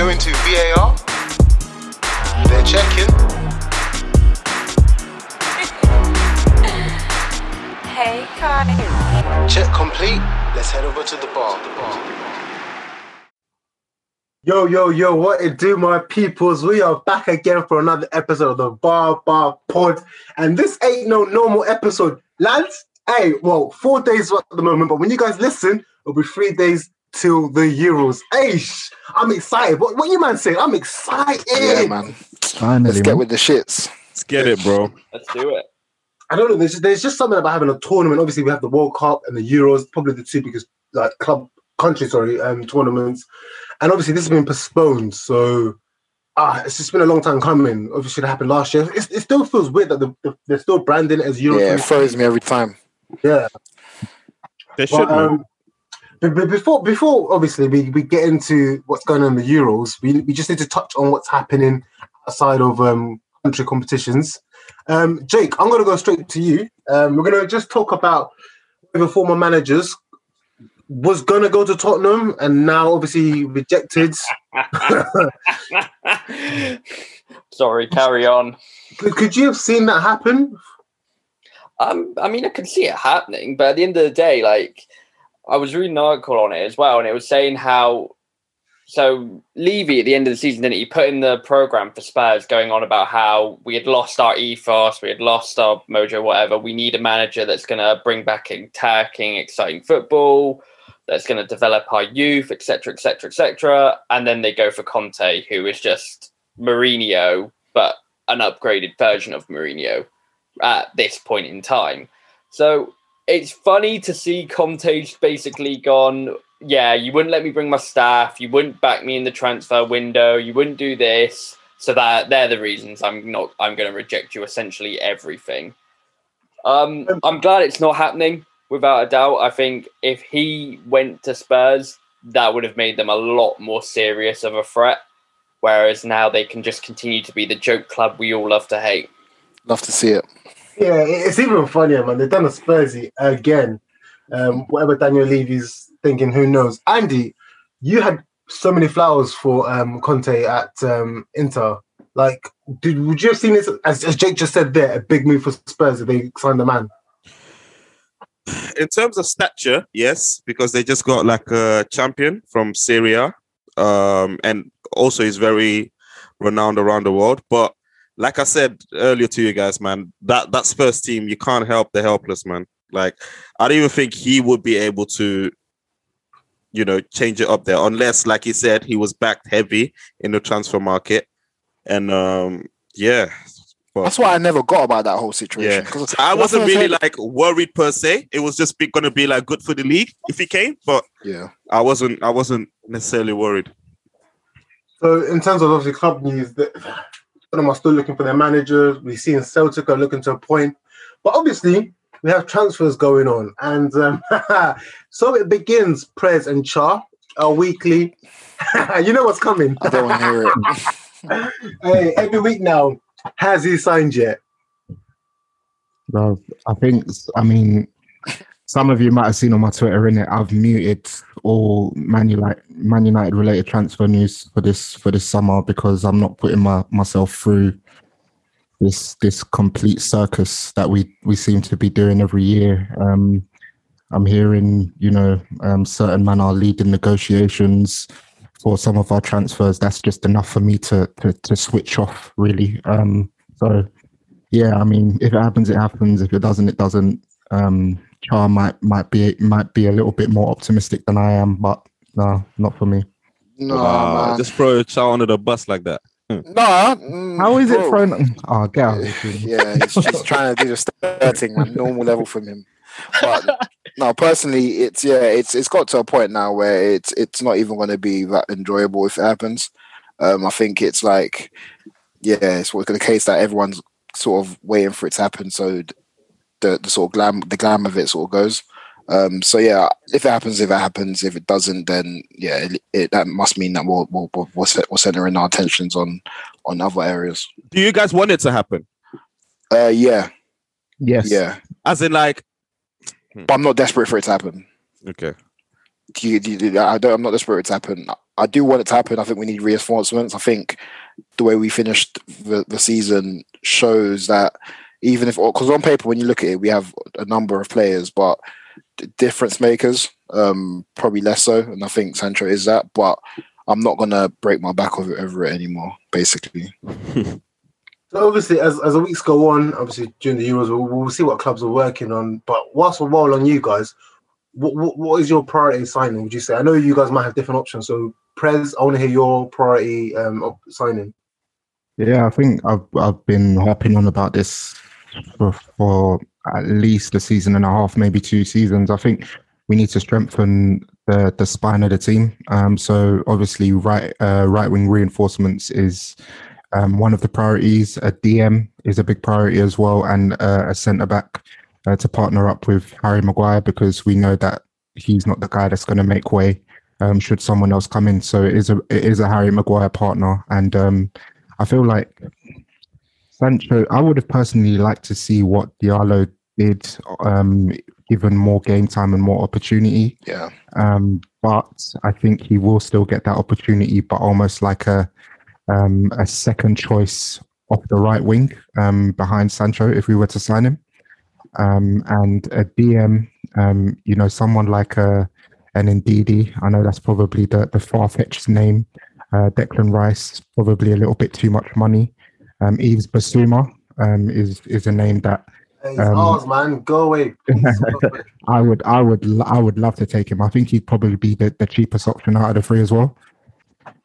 going to VAR. They're checking. Hey guys. Check complete. Let's head over to the bar. Yo, yo, yo, what it do, my peoples? We are back again for another episode of the Bar Pod. And this ain't no normal episode. Lads, hey, well, 4 days at the moment, but when you guys listen, it'll be 3 days till the Euros. Hey, I'm excited. What you man saying? I'm excited. Yeah, man. Finally, let's get with the shits. Let's get it, bro. Let's do it. I don't know, there's just something about having a tournament. Obviously, we have the World Cup and the Euros, probably the two biggest like tournaments. And obviously, this has been postponed, so it's just been a long time coming. Obviously, it happened last year. It still feels weird that they're still branding it as Euro. Yeah, it throws me every time. Yeah. They should. But before obviously, we get into what's going on in the Euros, we just need to touch on what's happening outside of country competitions. Jake, I'm going to go straight to you. We're going to just talk about the former managers. Was going to go to Tottenham and now obviously rejected. Sorry, carry on. Could you have seen that happen? I mean, I could see it happening, but at the end of the day, like, I was reading an article on it as well, and it was saying how, so Levy at the end of the season, didn't he, put in the programme for Spurs going on about how we had lost our ethos, we had lost our mojo, whatever. We need a manager that's going to bring back attacking, exciting football, that's going to develop our youth, etc., etc., etc. And then they go for Conte, who is just Mourinho, but an upgraded version of Mourinho at this point in time. So it's funny to see Conte's basically gone, yeah, you wouldn't let me bring my staff, you wouldn't back me in the transfer window, you wouldn't do this, so that they're the reasons I'm going to reject you, essentially everything. I'm glad it's not happening. Without a doubt, I think if he went to Spurs, that would have made them a lot more serious of a threat, whereas now they can just continue to be the joke club we all love to hate. Love to see it. Yeah, it's even funnier, man. They've done a Spursy again. Whatever Daniel Levy's thinking, who knows. Andy, you had so many flowers for Conte at Inter. Like, would you have seen this, as Jake just said there, a big move for Spurs if they signed the man? In terms of stature, yes, because they just got like a champion from Syria, and also he's very renowned around the world. But like I said earlier to you guys, man, that Spurs team, you can't help the helpless, man. Like, I don't even think he would be able to, you know, change it up there unless, like he said, he was backed heavy in the transfer market, and yeah. But that's why I never got about that whole situation. Yeah. I wasn't really like worried per se. It was just going to be like good for the league if he came, but yeah, I wasn't necessarily worried. So in terms of obviously club news, Tottenham are still looking for their managers. We've seen Celtic are looking to appoint, but obviously we have transfers going on, and so it begins. Prez and Char are weekly. You know what's coming. I don't want to hear it. Hey, every week now. Has he signed yet? No, I mean, some of you might have seen on my Twitter, innit? I've muted all Man United related transfer news for this summer because I'm not putting myself through this complete circus that we seem to be doing every year. I'm hearing, you know, certain men are leading negotiations for some of our transfers. That's just enough for me to switch off, really. So, yeah, I mean, if it happens, it happens. If it doesn't, it doesn't. Char might be a little bit more optimistic than I am, but no, not for me. No, man. Just throw Char under the bus like that. No, how is it thrown? Oh, get out. Yeah, he's trying to do the starting normal level from him. But no, personally, it's got to a point now where it's not even going to be that enjoyable if it happens. I think it's like, yeah, it's the case that everyone's sort of waiting for it to happen, so the sort of glam of it sort of goes. So yeah, if it happens, if it doesn't, then yeah, that must mean that we're centering our attentions on other areas. Do you guys want it to happen? Yeah. Yes. Yeah. As in like. But I'm not desperate for it to happen. Okay. I'm not desperate for it to happen. I do want it to happen. I think we need reinforcements. I think the way we finished the season shows that, even if, because on paper, when you look at it, we have a number of players, but difference makers, probably less so. And I think Sancho is that, but I'm not going to break my back over it anymore, basically. So obviously, as the weeks go on, obviously during the Euros, we'll see what clubs are working on. But whilst we're well on you guys, what is your priority signing, would you say? I know you guys might have different options. So, Prez, I want to hear your priority signing. Yeah, I think I've been hopping on about this for at least a season and a half, maybe 2 seasons. I think we need to strengthen the spine of the team. So obviously, right wing reinforcements is one of the priorities. A DM is a big priority as well, and a centre back to partner up with Harry Maguire, because we know that he's not the guy that's going to make way should someone else come in. So it is a Harry Maguire partner, and I feel like Sancho. I would have personally liked to see what Diallo did, given more game time and more opportunity. Yeah. But I think he will still get that opportunity, but almost like a second choice off the right wing behind Sancho if we were to sign him. And a DM, someone like an Ndidi. I know that's probably the far-fetched name. Declan Rice, probably a little bit too much money. Yves Bissouma is a name that. Hey, it's ours, man. Go away. I would love to take him. I think he'd probably be the cheapest option out of the three as well.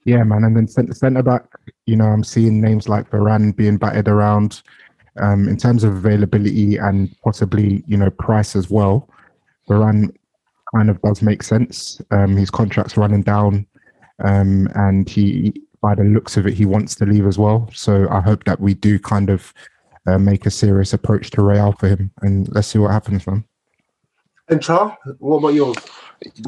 Yeah, man. And then centre back, I'm seeing names like Varane being batted around. In terms of availability and possibly, price as well, Varane kind of does make sense. His contract's running down, and he, by the looks of it, he wants to leave as well. So I hope that we do kind of make a serious approach to Real for him, and let's see what happens, man. And Char, what about yours?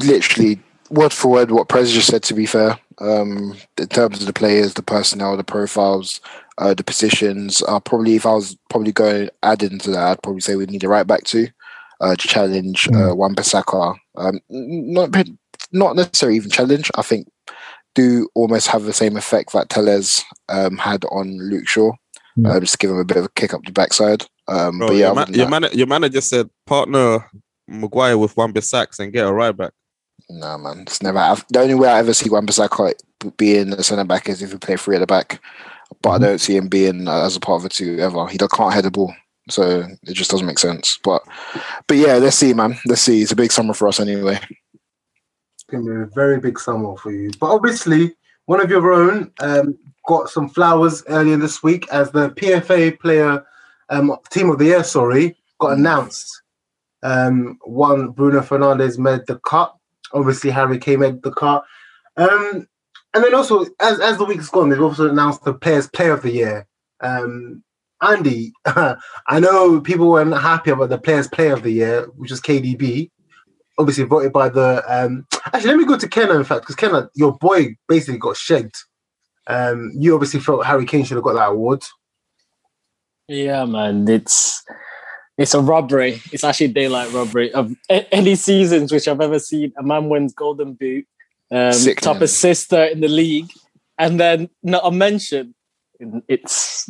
Literally, word for word, what Prez just said, to be fair. In terms of the players, the personnel, the profiles, the positions, probably if I was probably going add into that, I'd probably say we'd need a right back too, to challenge Wan-Bissaka. Not necessarily even challenge. I think do almost have the same effect that Tellez had on Luke Shaw. Just give him a bit of a kick up the backside. Bro, but yeah, your manager said partner Maguire with Wan-Bissaka and get a right back. No, man, it's never. The only way I ever see Wan-Bissaka being a centre back is if we play three at the back, but I don't see him being as a part of the two ever. He can't head the ball, so it just doesn't make sense. But yeah, let's see, man. Let's see. It's a big summer for us anyway. It's gonna be a very big summer for you. But obviously, one of your own got some flowers earlier this week as the PFA player team of the year. Got announced. One Bruno Fernandes made the cut. Obviously, Harry Kane made the cut. And then also, as the week's gone, they've also announced the Players' Player of the Year. Andy, I know people were not happy about the Players' Player of the Year, which is KDB, obviously voted by the... Actually, let me go to Kenna, in fact, because Kenna, your boy basically got shagged. You obviously felt Harry Kane should have got that award. Yeah, man, It's a robbery. It's actually daylight robbery of any seasons which I've ever seen. A man wins Golden Boot, top assister in the league, and then not a mention. It's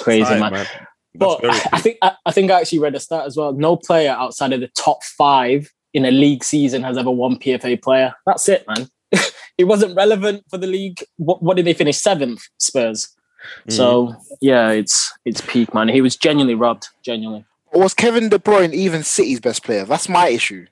crazy, man. But I think I actually read a stat as well. No player outside of the top 5 in a league season has ever won PFA player. That's it, man. It wasn't relevant for the league. What did they finish? 7th, Spurs. So yeah, it's peak, man. He was genuinely robbed. Genuinely. Was Kevin De Bruyne even City's best player? That's my issue.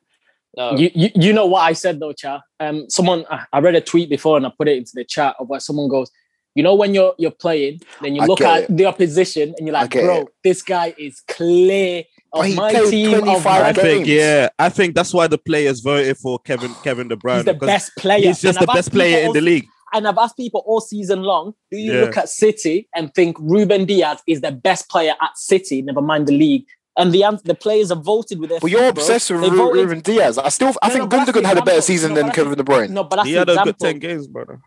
No. You know what I said though, Cha. Someone I read a tweet before and I put it into the chat of where someone goes, when you're playing, then you look at the opposition and you're like, bro, this guy is clear on my team. I think that's why the players voted for Kevin De Bruyne. He's the best player. He's just the best player in the league. And I've asked people all season long, do you look at City and think Ruben Diaz is the best player at City, never mind the league? And the players have voted with their... Well, you're obsessed with Ruben Diaz. I think Gundogan had a better season than Kevin De Bruyne. No, but that's the example. He had a good 10 games, brother.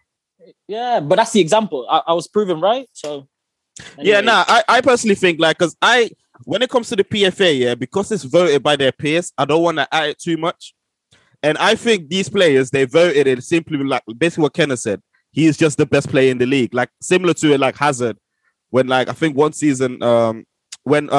Yeah, but that's the example. I was proven right, so... Anyway. Yeah, I personally think, because when it comes to the PFA, because it's voted by their peers, I don't want to add it too much. And I think these players, they voted it simply like basically what Kenneth said. He is just the best player in the league. Like similar to it, like Hazard, when like I think one season when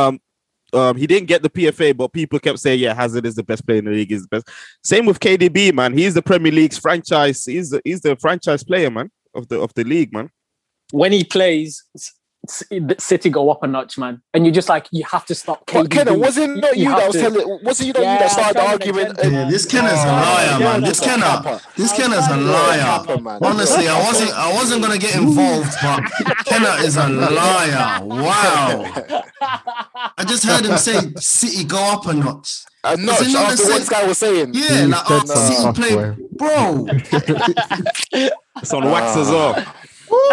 he didn't get the PFA, but people kept saying, yeah, Hazard is the best player in the league. He's the best. Same with KDB, man. He's the Premier League's franchise. He's the franchise player, man, of the league, man. When he plays, City go up a notch, man. And you're just like, you have to stop KDB. But Kenneth, wasn't you that started arguing? This Kenneth's a liar, man. This Kenneth's a liar. Honestly, I wasn't going to get involved, but Kenneth is a liar. Wow. I just heard him say City go up a notch. A notch after what this guy was saying. Yeah, like after City play. Bro. It's on wax as well.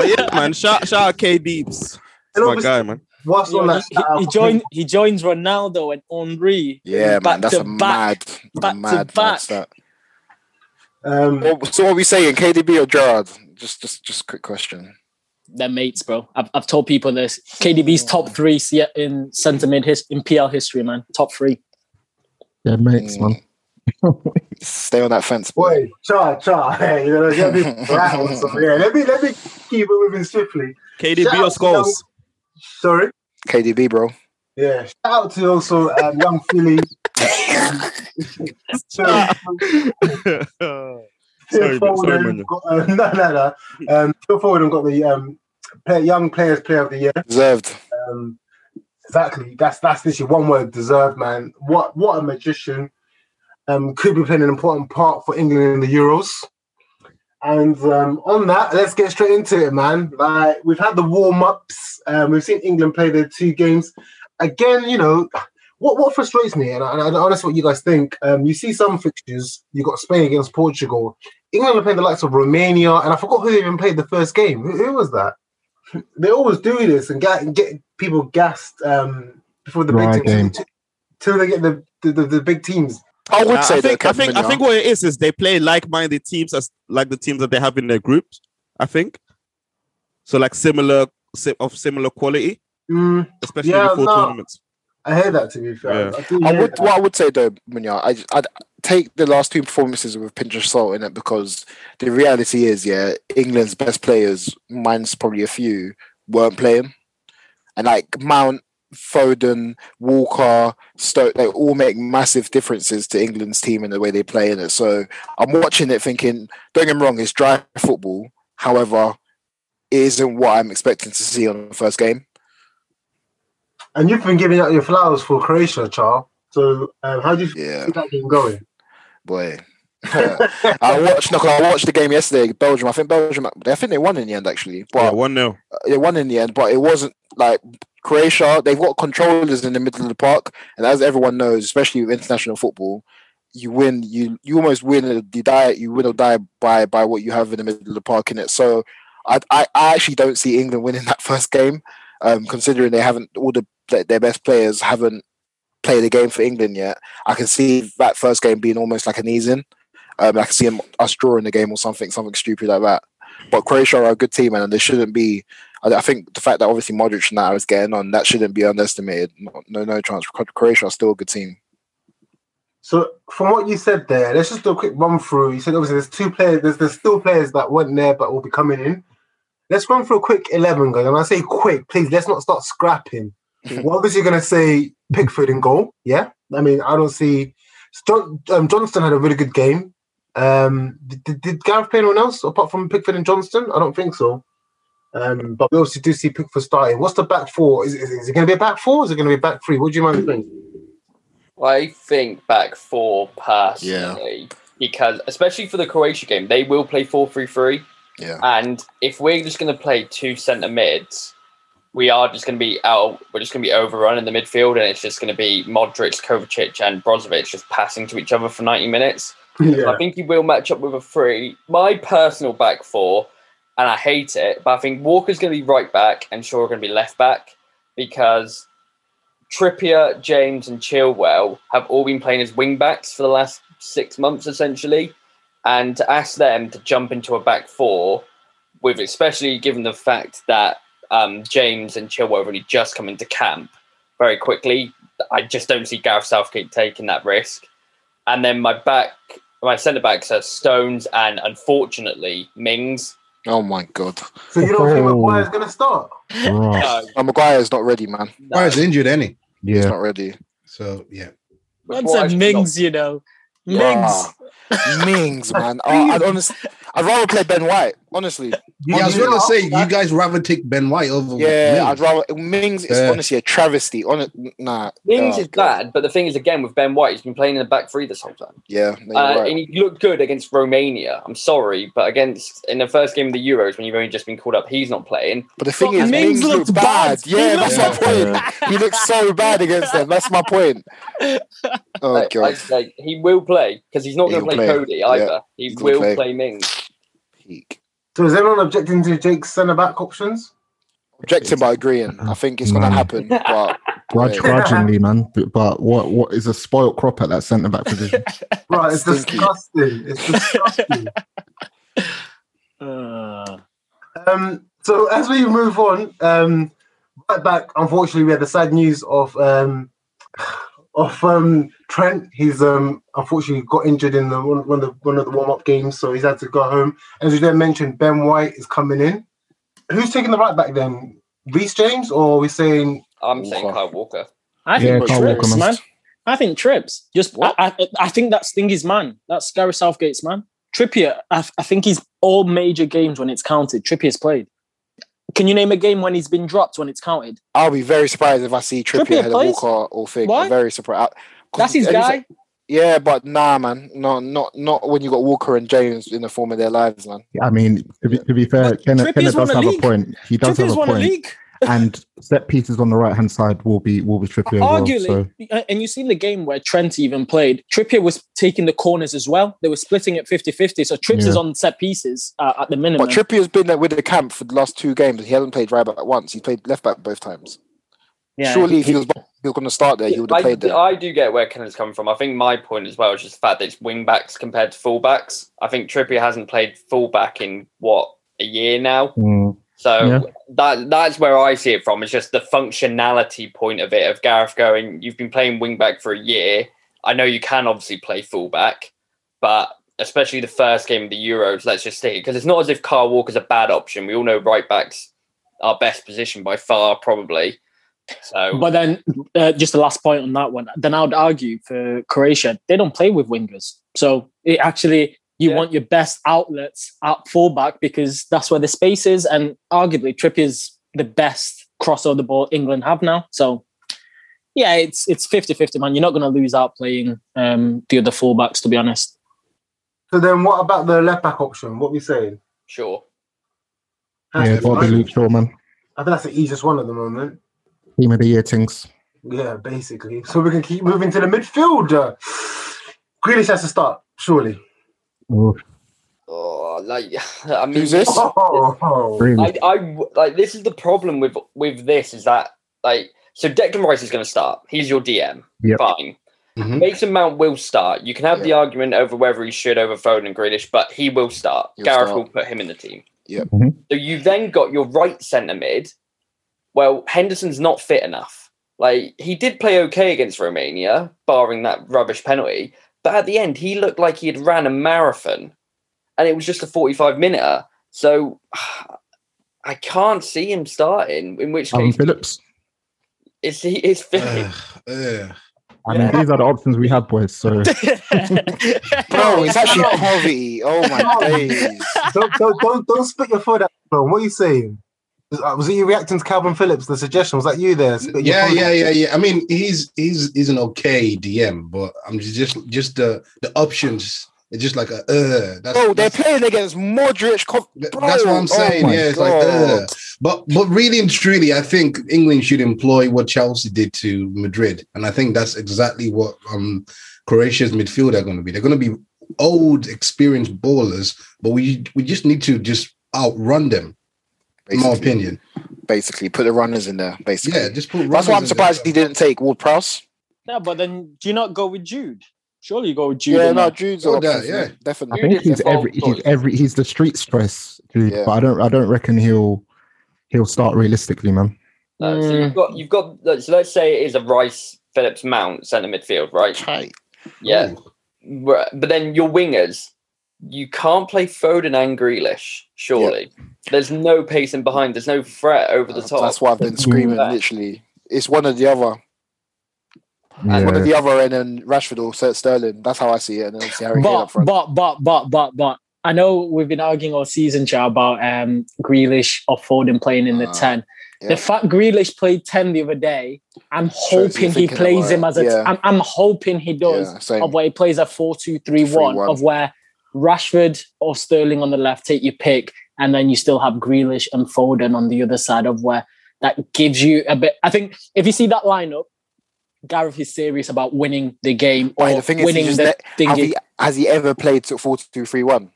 Yeah, man. Shout out K-Deeps. My guy, man. He joins Ronaldo and Henry. Yeah, man. That's a mad stat. So what are we saying? KDB or Gerrard? Just quick question. They're mates, bro. I've told people this. KDB's top three in centre mid in PL history, man. Top three. They're mates, man. Stay on that fence, boy. Wait, Char. Hey, let me keep it moving swiftly. KDB shout or Scholes? Sorry? KDB, bro. Yeah. Shout out to also young Philly. Sorry, Phil Foden got the young players' player of the year. Deserved. Exactly. That's literally one word. Deserved, man. What a magician. Could be playing an important part for England in the Euros. And on that, let's get straight into it, man. Like, we've had the warm-ups. We've seen England play their two games. Again, you know, what frustrates me, and I don't know what you guys think, you see some fixtures, you got Spain against Portugal. England are playing the likes of Romania, and I forgot who even played the first game. Who was that? They always do this and get people gassed before the big teams. Till they get the big teams. I would say I think what it is they play like-minded teams as like the teams that they have in their groups. I think so, like similar quality, especially before tournaments. I hear that, to be fair. Yeah. What I would say though, Munyar, I'd take the last two performances with a pinch of salt in it, because the reality is, England's best players, minus probably a few, weren't playing, and like Mount, Foden, Walker, Stoke, they all make massive differences to England's team and the way they play in it. So I'm watching it thinking, don't get me wrong, it's dry football. However, it isn't what I'm expecting to see on the first game. And you've been giving out your flowers for Croatia, Charles. So how do you see that game going? Boy. I watched the game yesterday, Belgium. I think they won in the end, actually. But, 1-0. They won in the end, but it wasn't like... Croatia, they've got controllers in the middle of the park, and as everyone knows, especially with international football, you win or die by what you have in the middle of the park in it. So I actually don't see England winning that first game, considering they haven't their best players haven't played a game for England yet. I can see that first game being almost like an ease-in. I can see us drawing the game or something stupid like that. But Croatia are a good team, and they shouldn't be. I think the fact that obviously Modric now is getting on, that shouldn't be underestimated. No chance. Croatia are still a good team. So from what you said there, let's just do a quick run through. You said obviously there's two players. There's still players that weren't there but will be coming in. Let's run through a quick 11, guys. And I say quick, please. Let's not start scrapping. We're obviously going to say Pickford in goal. Yeah, I mean I don't see. Johnston had a really good game. Did Gareth play anyone else apart from Pickford and Johnston? I don't think so. But we obviously do see Pickford starting. What's the back four? Is it going to be a back four? Or is it going to be a back three? What do you mind think? Well, I think back four personally, because especially for the Croatia game, they will play 4-3-3. Yeah. And if we're just going to play two centre mids, we are just going to be out. We're just going to be overrun in the midfield, and it's just going to be Modric, Kovacic, and Brozovic just passing to each other for 90 minutes. Yeah. I think he will match up with a three. My personal back four, and I hate it, but I think Walker's going to be right back and Shaw going to be left back, because Trippier, James and Chilwell have all been playing as wing backs for the last 6 months, essentially. And to ask them to jump into a back four, with especially given the fact that James and Chilwell have only just come into camp very quickly, I just don't see Gareth Southgate taking that risk. And then my back my centre-backs are Stones and, unfortunately, Mings. Oh, my God. So you don't think Maguire's going to start? Right. No. Oh, Maguire's not ready, man. No. Maguire's injured, ain't he? Yeah. He's not ready. So, yeah. Once said Mings, you know. Mings. Yeah. Mings, man. I'd rather play Ben White, honestly. Yeah, I was going to say, you guys rather take Ben White over. Yeah, I'd rather. Mings is honestly a travesty. Mings is bad, but the thing is, again, with Ben White, he's been playing in the back three this whole time. Yeah. No, right. And he looked good against Romania. I'm sorry, but in the first game of the Euros, when you've only just been called up, he's not playing. But the thing is, Mings looked bad. Yeah, that's my point. He looked so bad against them. That's my point. Oh, God. Like, he will play because he's not going to play Cody either. Yeah. He will play Mings. Peak. So is everyone objecting to Jake's centre-back options? Objecting by agreeing. I think it's going to happen. But grudgingly, man. But what is a spoiled crop at that centre-back position? Right, it's disgusting. It's disgusting. So as we move on, right back, unfortunately, we had the sad news of Trent. He's unfortunately got injured in one of the warm-up games, so he's had to go home. As you then mentioned, Ben White is coming in. Who's taking the right back then? Reece James, or are we saying? I'm saying Kyle Walker. I think Trips. Just I think that's Stingy's man. That's Gareth Southgate's man. Trippier. I think he's all major games when it's counted. Trippier's played. Can you name a game when he's been dropped when it's counted? I'll be very surprised if I see Trippier head Walker or thing. Why? I'm very surprised. That's his guy. Yeah, but nah, man. No, not when you got Walker and James in the form of their lives, man. I mean, to be fair, Kenneth does have a point. He does have a point. And set pieces on the right hand side will be Trippier. Arguably, and you've seen the game where Trent even played. Trippier was taking the corners as well. They were splitting it 50-50. So Trips is on set pieces at the minimum. But Trippier's been with the camp for the last two games, and he hasn't played right back once. He played left back both times. Yeah, surely if he was going to start there, he would have played there. I do get where Kenneth's coming from. I think my point as well is just the fact that it's wing backs compared to full backs. I think Trippier hasn't played full back in a year now. Mm. So that's where I see it from. It's just the functionality point of it, of Gareth going, you've been playing wing back for a year. I know you can obviously play full back, but especially the first game of the Euros, let's just stick it. Because it's not as if Kyle Walker's a bad option. We all know right backs are best position by far, probably. So, but then just the last point on that one, then I would argue for Croatia, they don't play with wingers. So it actually... You want your best outlets at fullback because that's where the space is, and arguably Trippier's the best crossover the ball England have now. So, yeah, it's 50-50, man. You're not going to lose out playing the other fullbacks, to be honest. So then, what about the left back option? What are we saying? Sure. Bobby Luke Shaw, man. I think that's the easiest one at the moment. Team of the year things. Yeah, basically. So we can keep moving to the midfield. Grealish has to start, surely. Who's this? I this is the problem with this is that so Declan Rice is going to start. He's your DM. Yep. Fine. Mm-hmm. Mason Mount will start. You can have the argument over whether he should over Foden and Grealish, but he will start. Gareth will put him in the team. Yep. Mm-hmm. So you've then got your right centre mid. Well, Henderson's not fit enough. He did play okay against Romania, barring that rubbish penalty. But at the end, he looked like he had ran a marathon, and it was just a 45-minute. So I can't see him starting. In which case, Phillips. It's Phillips. I mean, these are the options we have, boys. So, bro, it's actually heavy. Oh my days! Don't spit your foot out, bro. What are you saying? Was it you reacting to Calvin Phillips? The suggestion was that you there? Yeah. I mean, he's an okay DM, but I'm just the options. It's just like they're playing against Modric. That's what I'm saying. But really and truly, I think England should employ what Chelsea did to Madrid, and I think that's exactly what Croatia's midfield are going to be. They're going to be old, experienced ballers, but we just need to just outrun them. Basically, my opinion. Basically, put the runners in there. Basically, yeah, just put. That's why I'm surprised he didn't take Ward-Prowse. No, but then do you not go with Jude? Surely you go with Jude. Yeah, Jude's all that. Yeah, definitely. I think he's the street stress, Jude. Yeah. But I don't reckon he'll start realistically, man. No, so you've got. So let's say it is a Rice, Phillips, Mount centre midfield, right? Right. Yeah. Ooh. But then your wingers, you can't play Foden and Grealish, surely. Yeah. There's no pacing behind. There's no threat over the top. That's why I've been screaming, literally. It's one or the other. Yeah. And one or the other, and then Rashford or Sterling. That's how I see it. And then obviously Harry Kane up front. But. I know we've been arguing all season, Joe, about Grealish or Foden playing in the 10. Yeah. The fact Grealish played 10 the other day, I'm hoping he plays him as a... Yeah. I'm hoping he does, of where he plays a 4-2-3-1, of where Rashford or Sterling on the left, take your pick, and then you still have Grealish and Foden on the other side, of where that gives you a bit... I think if you see that lineup, Gareth is serious about winning the game or winning the thingy. Has he ever played 4-2-3-1?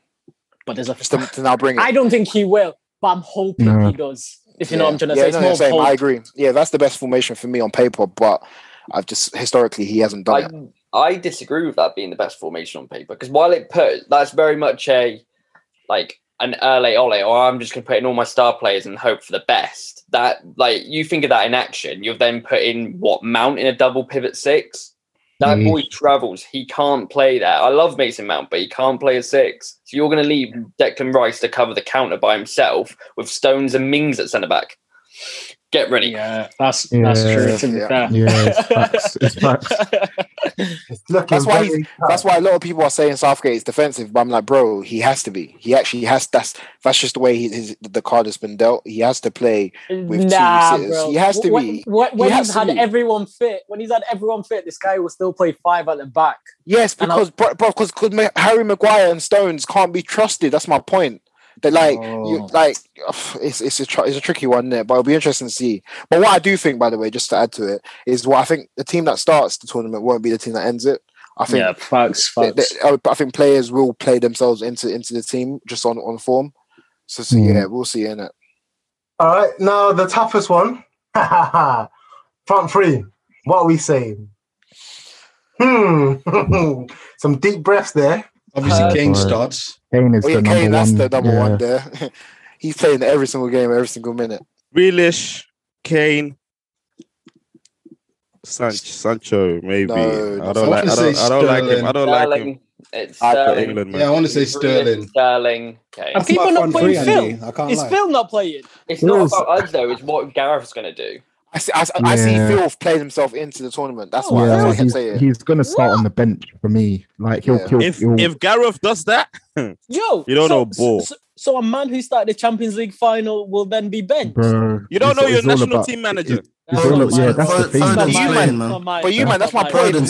But there's to now bring it. I don't think he will, but I'm hoping he does. If you know what I'm trying to say, it's more I agree. Yeah, that's the best formation for me on paper, but I've just historically he hasn't done it. I disagree with that being the best formation on paper, because while that's very much an early ole, or I'm just going to put in all my star players and hope for the best. That you think of that in action, you've then put in Mount in a double pivot six. That boy travels. He can't play that. I love Mason Mount, but he can't play a six. So you're going to leave Declan Rice to cover the counter by himself with Stones and Mings at centre back. Get ready. Yeah, that's true. Yeah, it's facts. That's why a lot of people are saying Southgate is defensive, but I'm like, bro, he has to be. He actually has. That's just the way the card has been dealt. He has to play with two sitters. Bro. He has to be. When he's had everyone fit, this guy will still play five at the back. Yes, because Harry Maguire and Stones can't be trusted. That's my point. They're it's a tricky one there, but it'll be interesting to see. But what I do think, by the way, just to add to it, is what I think the team that starts the tournament won't be the team that ends it. I think I think players will play themselves into the team just on form. So yeah, we'll see in it. All right, now the toughest one, front three. What are we saying? Some deep breaths there. Obviously, Kane starts. Kane, that's the number one there. He's playing every single game, every single minute. Grealish, Kane, Sancho, maybe. No, I don't like him. It's Sterling. Yeah, I want to say Sterling. Sterling, Kane. Are people not playing Phil? Is Phil not playing? It's not about us, though. It's what Gareth's going to do. I see Phil played himself into the tournament. That's why I can say it. He's going to start on the bench for me. If Gareth does that, you don't know ball. So a man who started the Champions League final will then be benched. Bro, you don't know your national team manager. That's the thing, man. But that's my point.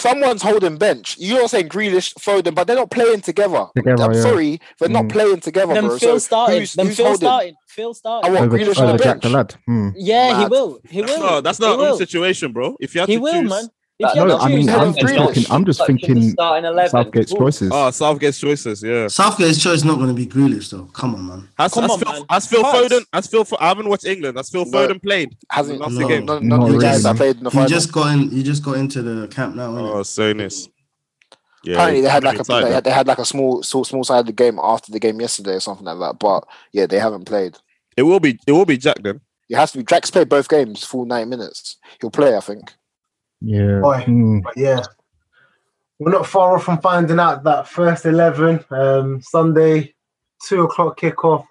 Someone's holding bench. You're saying Grealish, Foden, but they're not playing together. I'm sorry, they're not playing together. Then Phil started. Phil started. I want Grealish on the bench. Yeah, he will. That's not a situation, bro. If you have to choose. I'm just thinking Southgate's choices. Oh, Southgate's choices, yeah. Southgate's choice is not going to be Grealish, though. Come on, man. Has Phil Foden, I haven't watched England. Has Phil Foden played? Hasn't. None of you guys have played in the final. You just got into the camp now, innit? Oh, so nice. Yeah, apparently they had a small side of the game after the game yesterday or something like that. But yeah, they haven't played. It will be Jack then. It has to be. Jack's played both games, full 90 minutes. He'll play, I think. Yeah. But yeah, we're not far off from finding out that first 11 Sunday, 2:00 kickoff.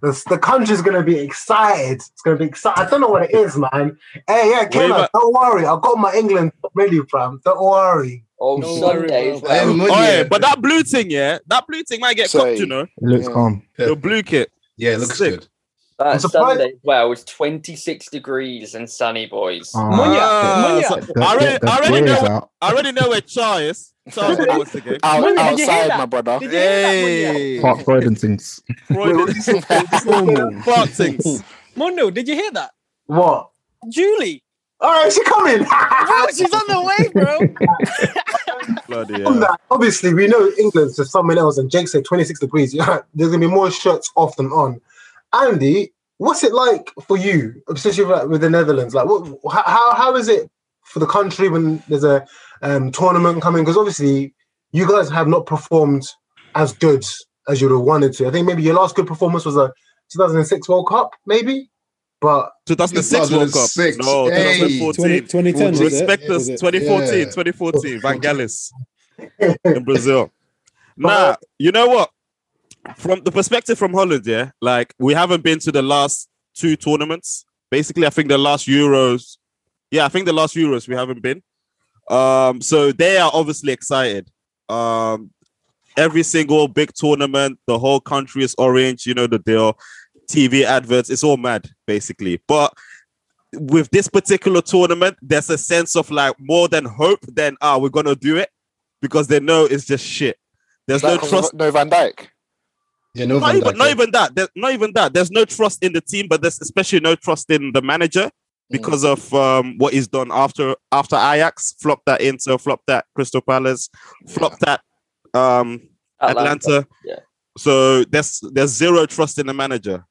The country's gonna be excited. It's gonna be excited. I don't know what it is, man. Hey, yeah, Killer, don't worry. I've got my England ready, fam. Don't worry. Sunday. But that blue thing, might get cooked, you know. It looks calm. The blue kit. Yeah, it looks good. Sunday as well, it's 26 degrees and sunny, boys. I already know where Char is. Outside, my brother. Hey, Park Freudensings. Park things. Mundo, did you hear that? What? Julie. All right, she's coming. Bro, she's on the way, bro. Bloody hell. Obviously, we know England's just someone else, and Jake said 26 degrees. There's gonna be more shirts off than on. Andy, what's it like for you, especially with the Netherlands? Like, how is it for the country when there's a tournament coming? Because obviously, you guys have not performed as good as you would have wanted to. I think maybe your last good performance was a 2006 World Cup, maybe. But 2006 World Cup, no, 2014. 2010, respect us, 2014, Van Galis. in Brazil. Nah, you know what? From the perspective from Holland, yeah, like we haven't been to the last two tournaments. Basically, I think the last Euros. Yeah, I think the last Euros we haven't been. So they are obviously excited. Every single big tournament, the whole country is orange, you know the deal. TV adverts, it's all mad, basically. But with this particular tournament, there's a sense of like more than hope than we're going to do it, because they know it's just shit. There's no trust. No Van Dijk. Yeah, no Van Dijk. Not even that. There's no trust in the team, but there's especially no trust in the manager because of what he's done after Ajax. Flopped that Inter, flopped that Crystal Palace, flopped that Atlanta. Yeah. So there's zero trust in the manager.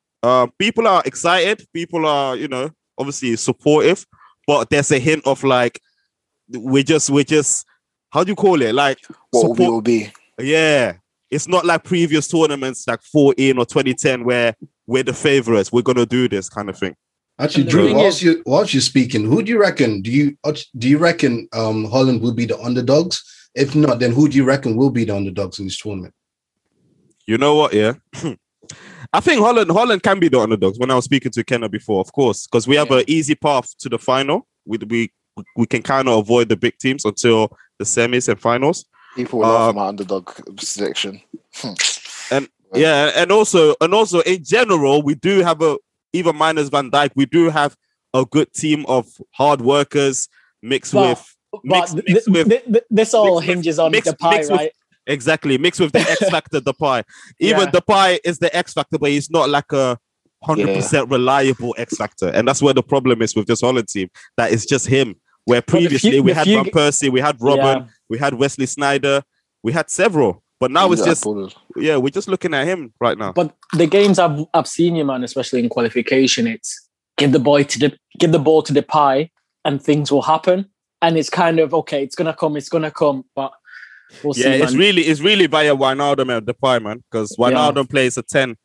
People are excited. People are, you know, obviously supportive, but there's a hint of like, we're just, how do you call it? Like what support, we will be. Yeah. It's not like previous tournaments like 14 or 2010 where we're the favourites. We're going to do this kind of thing. Actually, Drew, whilst you're speaking, who do you reckon? Do you reckon Holland will be the underdogs? If not, then who do you reckon will be the underdogs in this tournament? You know what? Yeah. I think Holland can be the underdogs. When I was speaking to Kenna before, of course, because we have an easy path to the final. We can kind of avoid the big teams until the semis and finals. People will laugh at my underdog selection. and also in general, we do have even minus Van Dijk, we do have a good team of hard workers mixed with this, all hinges on the pie, right? Exactly, mixed with the X factor, the pie. Even the pie is the X factor, but he's not like a 100% reliable X factor, and that's where the problem is with this Holland team. That is just him. Where previously we had Van Persie, we had Robin, we had Wesley Sneijder, we had several, but now it's just we're just looking at him right now. But the games I've seen him on, especially in qualification, it's give the ball to the pie, and things will happen. And it's kind of okay, it's gonna come, but. We'll see, it's really via Wijnaldum at the pie, man, because Wijnaldum plays a 10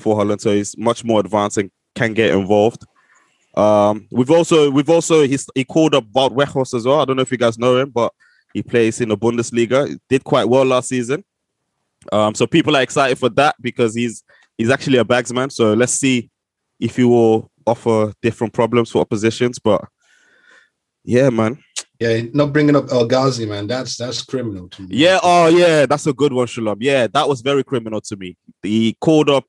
for Holland, so he's much more advanced and can get involved. He called up Wout Weghorst as well. I don't know if you guys know him, but he plays in the Bundesliga. He did quite well last season, so people are excited for that because he's actually a bagsman. So let's see if he will offer different problems for oppositions. But yeah, man. Yeah, not bringing up El Ghazi, man. That's criminal to me. Yeah, oh yeah, that's a good one, Shalom. Yeah, that was very criminal to me. He called up,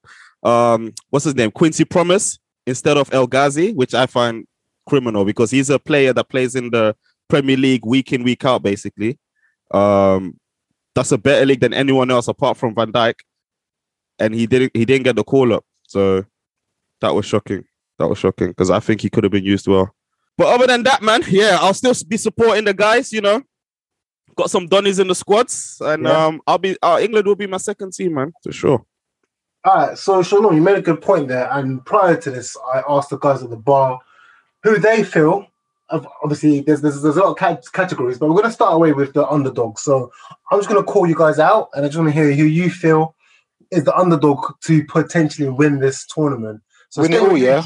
what's his name, Quincy Promise instead of El Ghazi, which I find criminal because he's a player that plays in the Premier League week in, week out, basically. That's a better league than anyone else apart from Van Dijk, and he didn't get the call up, so that was shocking. That was shocking because I think he could have been used well. But other than that, man, yeah, I'll still be supporting the guys, you know. Got some Donnies in the squads, and England will be my second team, man, for sure. All right, so Shalom, you made a good point there. And prior to this, I asked the guys at the bar who they feel. Obviously, there's a lot of categories, but we're going to start away with the underdog. So I'm just going to call you guys out, and I just want to hear who you feel is the underdog to potentially win this tournament. So win it all, yeah.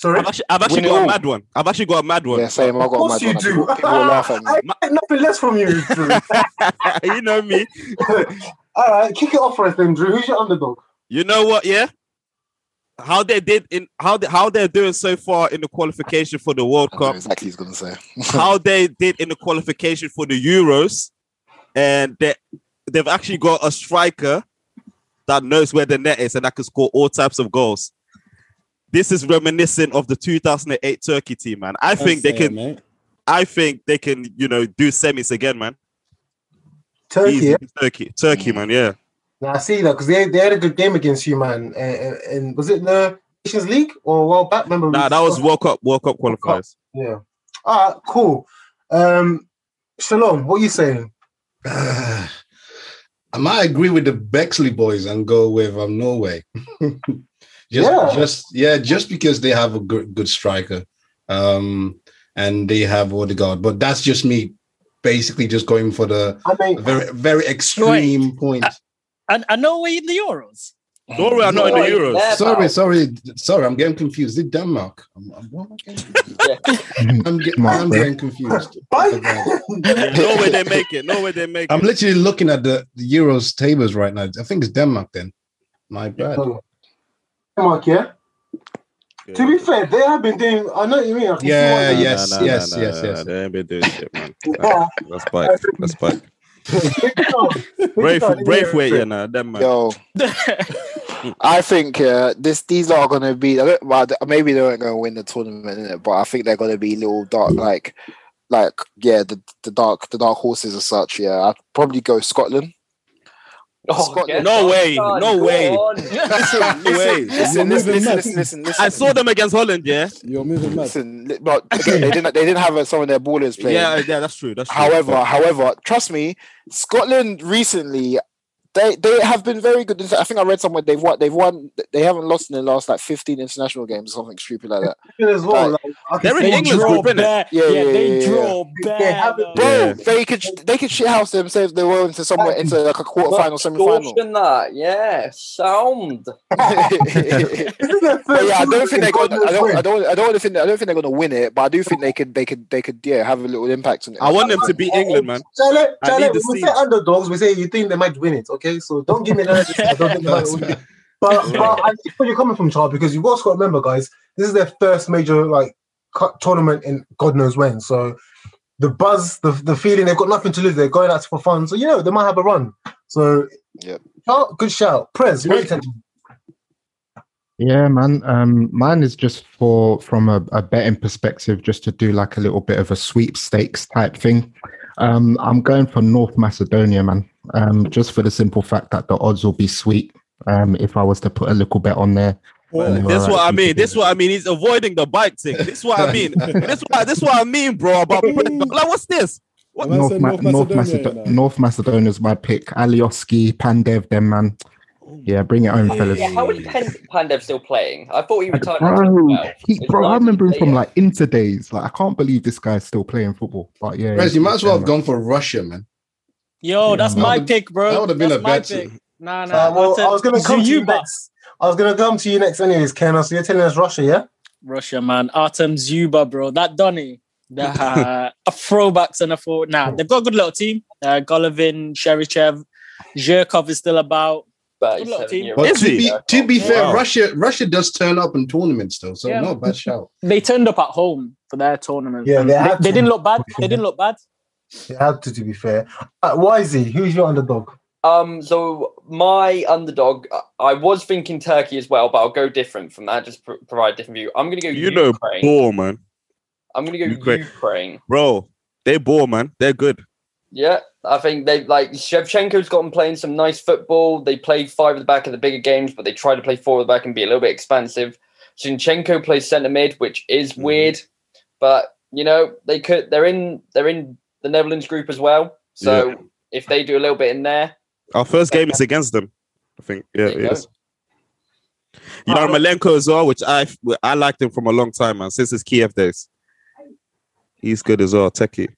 Sorry? I've actually got a mad one. Yeah, same. I've got a mad one. Of course you do. People will laugh at me. I get nothing less from you, Drew. You know me. All right, kick it off for us then, Drew. Who's your underdog? You know what? Yeah, how they're doing so far in the qualification for the World Cup. Exactly, he's gonna say how they did in the qualification for the Euros, and they've actually got a striker that knows where the net is and that can score all types of goals. This is reminiscent of the 2008 Turkey team, man. I think they can, you know, do semis again, man. Turkey, man. Yeah. Now I see that because they had a good game against you, man. And was it the Nations League or World Cup? Remember? Nah, that was World Cup qualifiers. Yeah. All right, cool. Shalom, what are you saying? I might agree with the Bexley boys and go with Norway. Just because they have a good striker, and they have Odegaard, but that's just me, basically just going for the very, very extreme point. And Norway in the Euros. Norway are not in the Euros. There, sorry. I'm getting confused. Is it Denmark? I'm getting confused. Norway, they make it. I'm literally looking at the Euros tables right now. I think it's Denmark then. My bad. Denmark, yeah? Good. To be fair, they have been doing. I know you mean. Yes. They ain't been doing shit, man. That's bad. Braithwaite, you know, Denmark. Yo, I think these are going to be. Maybe they aren't going to win the tournament, innit? But I think they're going to be little dark, the dark horses as such. Yeah, I'd probably go Scotland. Oh, no way! Listen. I saw them against Holland. Yeah, you're moving mad. Listen, but again, they didn't have some of their ballers playing. Yeah, that's true. However, trust me, Scotland recently, they have been very good. I think I read somewhere they've won. They haven't lost in the last 15 international games or something stupid like that. They're in England's group, innit? Yeah, they draw bad. Bro, they could shit house themselves. They were into somewhere into a quarterfinal, semi-final. Sound. I don't think they're gonna win it, but I do think they could have a little impact on it. I want them to beat England, man. Charlie, we say underdogs. We say you think they might win it. Okay, so don't give me that. But I see where you're coming from, Charles, because you've also got to remember, guys, this is their first major tournament in God knows when. So the buzz, the feeling, they've got nothing to lose. They're going out for fun. So, they might have a run. So, yeah. Charles, good shout. Prez, what are you thinking? Yeah, man. Mine is just from a betting perspective, just to do a little bit of a sweepstakes type thing. I'm going for North Macedonia, man. Just for the simple fact that the odds will be sweet. If I was to put a little bet on there. Well, that's what I mean. He's avoiding the bike thing. That's what I mean. that's what I mean, bro. About what's this? What? North Macedonia is my pick. Alioski, Pandev, them man. Yeah, bring it home, fellas. Yeah, how is Pandev still playing? I thought he retired. Bro, I remember him from Inter days. I can't believe this guy's still playing football. But yeah, Rez, you might as well have gone for Russia, man. Yo, that's my pick, bro. That would have been a bad pick. No. I was going to come to you next. Anyways, Ken. So you're telling us Russia, yeah? Russia, man. Artem Zuba, bro. That Donny. A throwback centre forward. Nah, they've got a good little team. Golovin, Sherichev, Zhirkov is still about. Good little team. To be fair, Russia does turn up in tournaments, though. So not a bad shout. They turned up at home for their tournament. Yeah, they didn't look bad. They didn't look bad. They had to be fair. Wisey, who's your underdog? So my underdog, I was thinking Turkey as well, but I'll go different from that. Just provide a different view. I'm gonna go. Ukraine. Ball, man. I'm gonna go Ukraine, bro. They ball, man. They're good. Yeah, I think they Shevchenko's gotten playing some nice football. They played five at the back of the bigger games, but they try to play four at the back and be a little bit expansive. Zinchenko plays centre mid, which is weird, but they could. They're in the Netherlands group as well. So if they do a little bit in there. Our first game is against them, I think. Yeah, it is. You know, Yarmolenko as well, which I liked him from a long time, man, since his Kiev days. He's good as well, techie.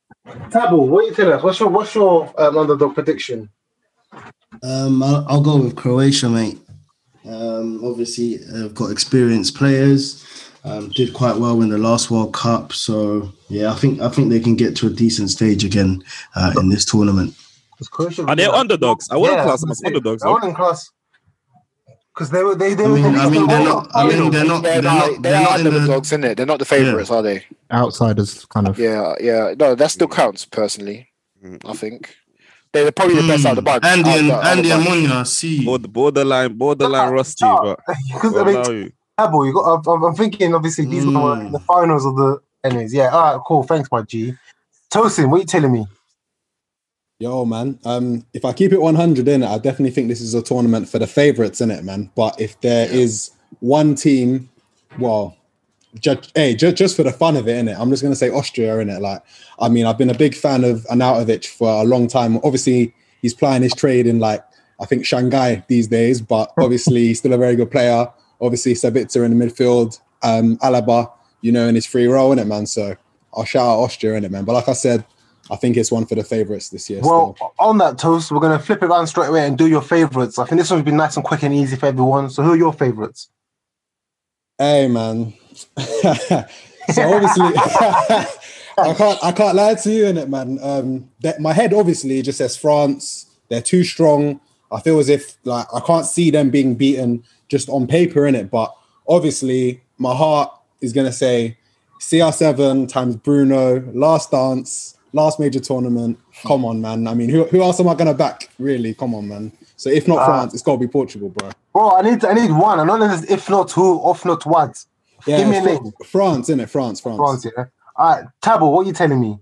Tabu, what are you telling us? What's your underdog prediction? I'll go with Croatia, mate. Obviously, they've got experienced players. Did quite well in the last World Cup, so yeah, I think they can get to a decent stage again in this tournament. Are they underdogs? I wouldn't class them as underdogs. I wouldn't class because they were. They're not underdogs, innit? They're not the favourites, are they? Outsiders, kind of. Yeah. No, that still counts personally. I think they're probably the best out of the bunch. Andy and Munya, see, borderline rusty, but I'm thinking obviously these were the finals of the. Anyways, yeah. All right, cool. Thanks, my G. Tosin, what are you telling me? Yo, man. If I keep it 100 in it, I definitely think this is a tournament for the favourites in it, man. But if there is one team, well, just for the fun of it, in it, I'm just gonna say Austria in it. I've been a big fan of Arnautovic for a long time. Obviously, he's plying his trade in I think Shanghai these days, but obviously he's still a very good player. Obviously, Sabitzer in the midfield, Alaba, in his free role in it, man. So I'll shout out Austria in it, man. But like I said. I think it's one for the favourites this year. Well, still. On that toast, we're going to flip it around straight away and do your favourites. I think this one's been nice and quick and easy for everyone. So who are your favourites? Hey, man. So obviously, I can't lie to you in it, man. My head obviously just says France. They're too strong. I feel as if like I can't see them being beaten just on paper in it, but obviously my heart is gonna say CR7 times Bruno, last dance, last major tournament. Come on, man. I mean, who else am I gonna back? Really, come on, man. So if not France, it's gotta be Portugal, bro. Bro, I need one. I know there's if not who, off not what. Yeah, give me a name. France, innit? France. Yeah. All right, Tabo, what are you telling me?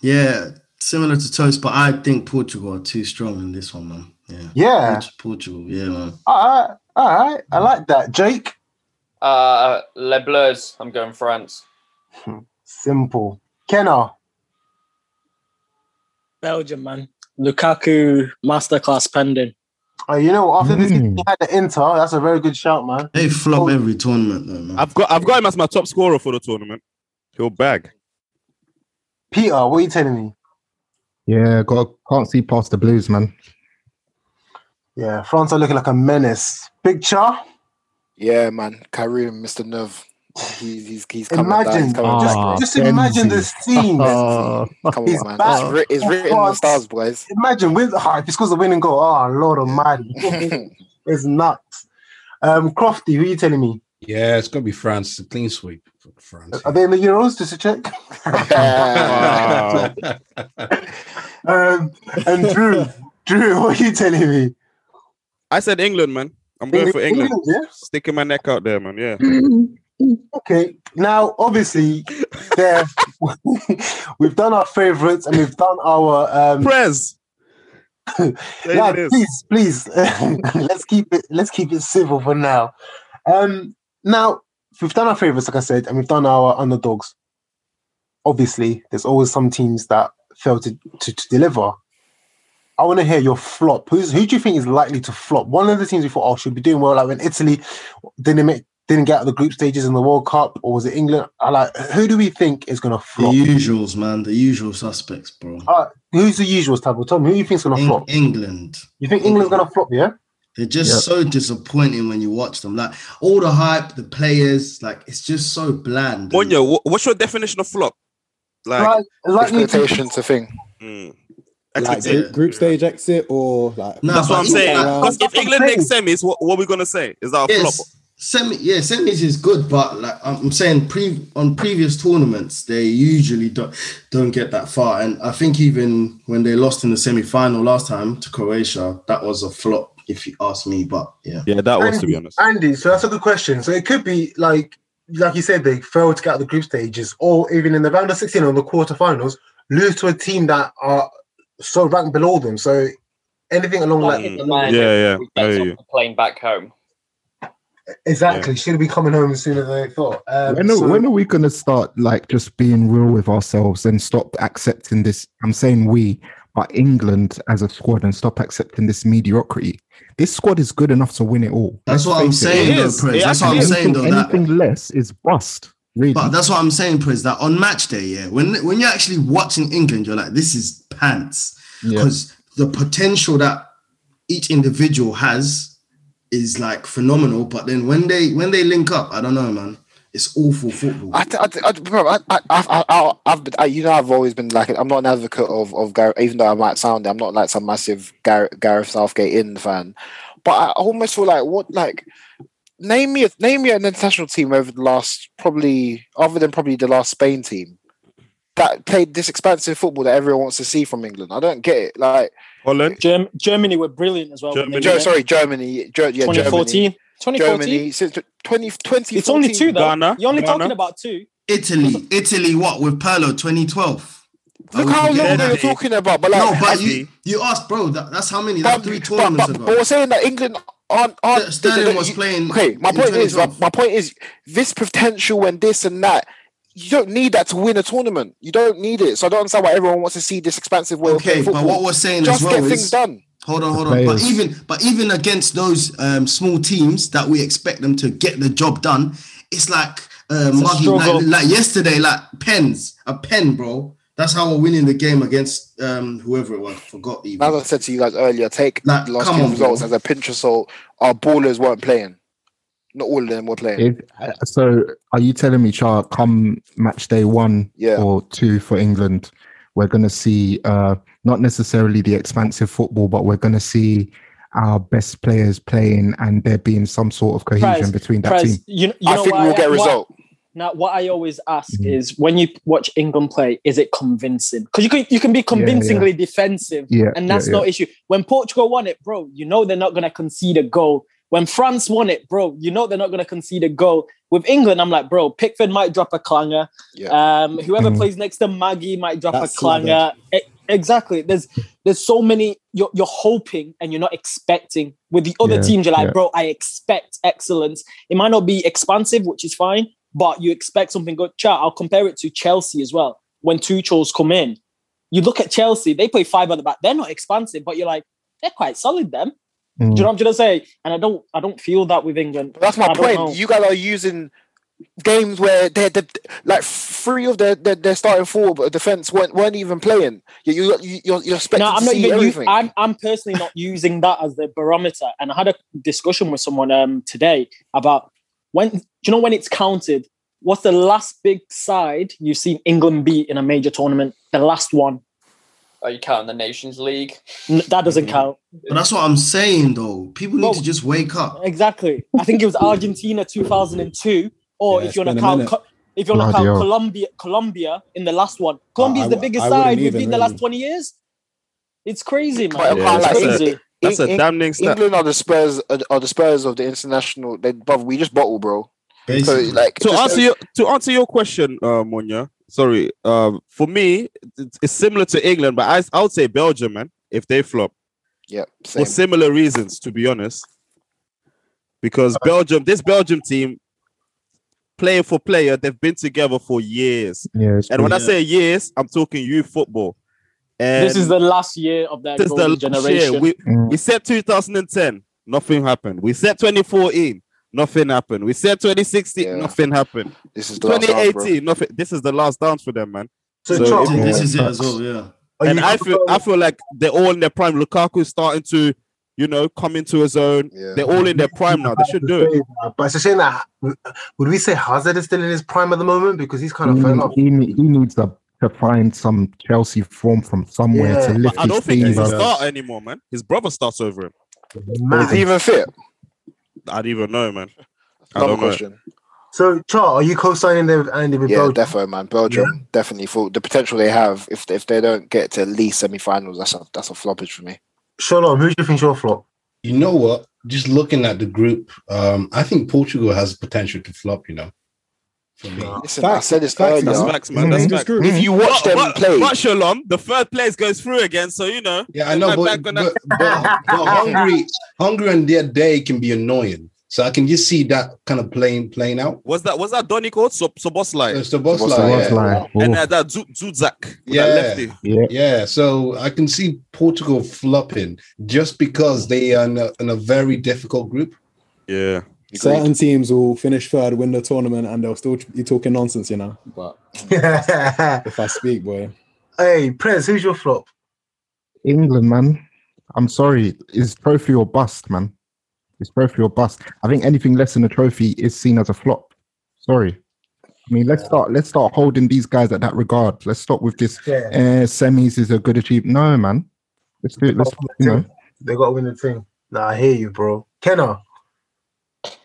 Yeah, similar to Toast, but I think Portugal are too strong in this one, man. Yeah. Portugal, yeah, man. All right. I like that. Jake? Les Bleus. I'm going France. Simple. Kenna? Belgium, man. Lukaku masterclass pending. You know, after this game, he had the Inter. That's a very good shout, man. They flop every tournament, though, man. I've got him as my top scorer for the tournament. He'll bag. Peter, what are you telling me? Yeah, can't see past the Blues, man. Yeah, France are looking like a menace. Picture? Yeah, man. Karim, Mr. Nerve. He's coming imagine, down. Just imagine the scene. Come on, man. It's written in the stars, boys. Imagine with if he scores the winning goal. Oh, Lord Almighty. It's nuts. Crofty, who are you telling me? Yeah, it's going to be France. It's a clean sweep for France. Are they in the Euros? Just to check. And Drew, what are you telling me? I said England, man. I'm going for England. Yeah? Sticking my neck out there, man. Yeah. Okay, now obviously, we've done our favourites and we've done our prez. Now, please, let's keep it civil for now. Now we've done our favourites, like I said, and we've done our underdogs. Obviously, there's always some teams that fail to deliver. I want to hear your flop. Who do you think is likely to flop? One of the teams we thought should be doing well, like when Italy didn't get out of the group stages in the World Cup, or was it England? Who do we think is going to flop? The usuals, man. The usual suspects, bro. Who's the usuals, Tabo? Tom, who do you think's going to flop? England. You think England's going to flop, yeah? They're just so disappointing when you watch them. Like, all the hype, the players, like, it's just so bland. Monya, what's your definition of flop? Like expectations, a thing. Mm. Like group stage exit or... like? No, that's what I'm saying. Because if England makes semis, what are we going to say? Is that a flop? Semis is good, but like I'm saying, on previous tournaments they usually don't get that far, and I think even when they lost in the semi-final last time to Croatia, that was a flop, if you ask me. But yeah, that was, to be honest. Andy, so that's a good question. So it could be like you said, they failed to get out of the group stages, or even in the round of 16 or the quarterfinals, lose to a team that are so ranked below them. So anything along that line, yeah, playing back home. Exactly. Yeah. Should be coming home sooner than I thought. When are we going to start just being real with ourselves and stop accepting this? I'm saying we, but England as a squad, and stop accepting this mediocrity. This squad is good enough to win it all. That's what I'm saying, though, Prez. That's what I'm saying, though. Anything less is bust. Really. But that's what I'm saying, Prez. That on match day, when you're actually watching England, you're like, this is pants, because the potential that each individual has is phenomenal, but then when they link up, I don't know, man. It's awful football. I've always been I'm not an advocate of Gareth, even though I might sound it. I'm not some massive Gareth Southgate fan, but I almost feel name me an international team over the last other than the last Spain team that played this expansive football that everyone wants to see from England. I don't get it. Holland, Germany were brilliant as well. Germany. 2014. 2014. Since 2014. It's only two, though. Ghana. You're only talking about two. Italy. What with Pirlo? 2012. Look how long they were talking about. But you asked, bro. That's how many. That's three tournaments ago. But we're saying that England aren't. Sterling was playing. Okay, my point is this potential and this and that. You don't need that to win a tournament. You don't need it. So I don't understand why everyone wants to see this expansive way. Okay, but what we're saying as well is... just get things done. Hold on. But even against those small teams that we expect them to get the job done, it's muggy. Yesterday, pens. A pen, bro. That's how we're winning the game against whoever it was. Forgot even. As I said to you guys earlier, take like, the last game results as a pinch of salt. Our ballers weren't playing. Not all of them were playing. So are you telling me, Char, come match day 1 or 2 for England, we're going to see not necessarily the expansive football, but we're going to see our best players playing and there being some sort of cohesion between that team? You know I think we'll get a result. Now, what I always ask is, when you watch England play, is it convincing? Because you can be convincingly defensive, and that's no issue. When Portugal won it, bro, you know they're not going to concede a goal. When France won it, bro, you know they're not going to concede a goal. With England, I'm like, bro, Pickford might drop a clanger. Yeah. Whoever plays next to Maggie might drop a clanger. Exactly. There's so many, you're hoping and you're not expecting. With the other teams, you're like, bro, I expect excellence. It might not be expansive, which is fine, but you expect something good. I'll compare it to Chelsea as well. When Tuchel's come in, you look at Chelsea, they play 5 at the back. They're not expansive, but you're like, they're quite solid, them. Mm. Do you know what I'm trying to say? And I don't feel that with England. But that's my point. You guys are using games where they're like 3 of their starting forward defense weren't even playing. You're expecting to see everything. I'm personally not using that as the barometer. And I had a discussion with someone today about when it's counted. What's the last big side you've seen England beat in a major tournament? The last one. Are you counting the Nations League? That doesn't count. But that's what I'm saying, though. People need to just wake up. Exactly. I think it was Argentina 2002, or if you want to count Colombia in the last one. Colombia is the biggest side we've been in the last 20 years. It's crazy, man. That's a damning stat. England are the Spurs of the international. We just bottle, bro. Basically. So, to answer your question, Monya. Sorry, for me, it's similar to England, but I would say Belgium, man, if they flop. Yeah, same. For similar reasons, to be honest. Because Belgium team, player for player, they've been together for years. Yeah, and when I say years, I'm talking youth football. And this is the last year of that generation. Year. We said 2010, nothing happened. We said 2014. Nothing happened. We said 2016, nothing happened. This is the 2018, down, nothing. This is the last dance for them, man. So this is it as well, yeah. And I feel like they're all in their prime. Lukaku's starting to, come into his own. Yeah. They're all in their prime now. They should do it. But it's a shame that, would we say Hazard is still in his prime at the moment? Because he's kind of fell off. He needs to find some Chelsea form from somewhere to lift his team. I don't think he's a starter anymore, man. His brother starts over him. Is he even fit? I'd even know, man. Another question. So, Char, are you co-signing them and with Belgium? Yeah, defo, man. Belgium, definitely. For the potential they have, if they don't get to at least semi-finals, that's a floppage for me. Shalom, who do you think's your flop? You know what? Just looking at the group, I think Portugal has potential to flop, For me. Listen, I said this earlier. That's facts, man. That's facts. If you watch them play... But Shalom, the third place goes through again, so, Yeah, I know, but Hungary on their day can be annoying. So I can just see that kind of playing out. Was that Donny called? Soboslai. Soboslai, yeah. And that Zuzak. Yeah. So I can see Portugal flopping just because they are in a very difficult group. Yeah. Certain teams will finish third, win the tournament, and they'll still be talking nonsense, But if I speak, boy. Hey, Prez, who's your flop? England, man. I'm sorry. It's trophy or bust, man. It's trophy or bust. I think anything less than a trophy is seen as a flop. Sorry. I mean, let's start holding these guys at that regard. Let's stop with this. Yeah. Semis is a good achievement. No, man. Let's do it. They got to win the thing. Nah, I hear you, bro. Kenna. Do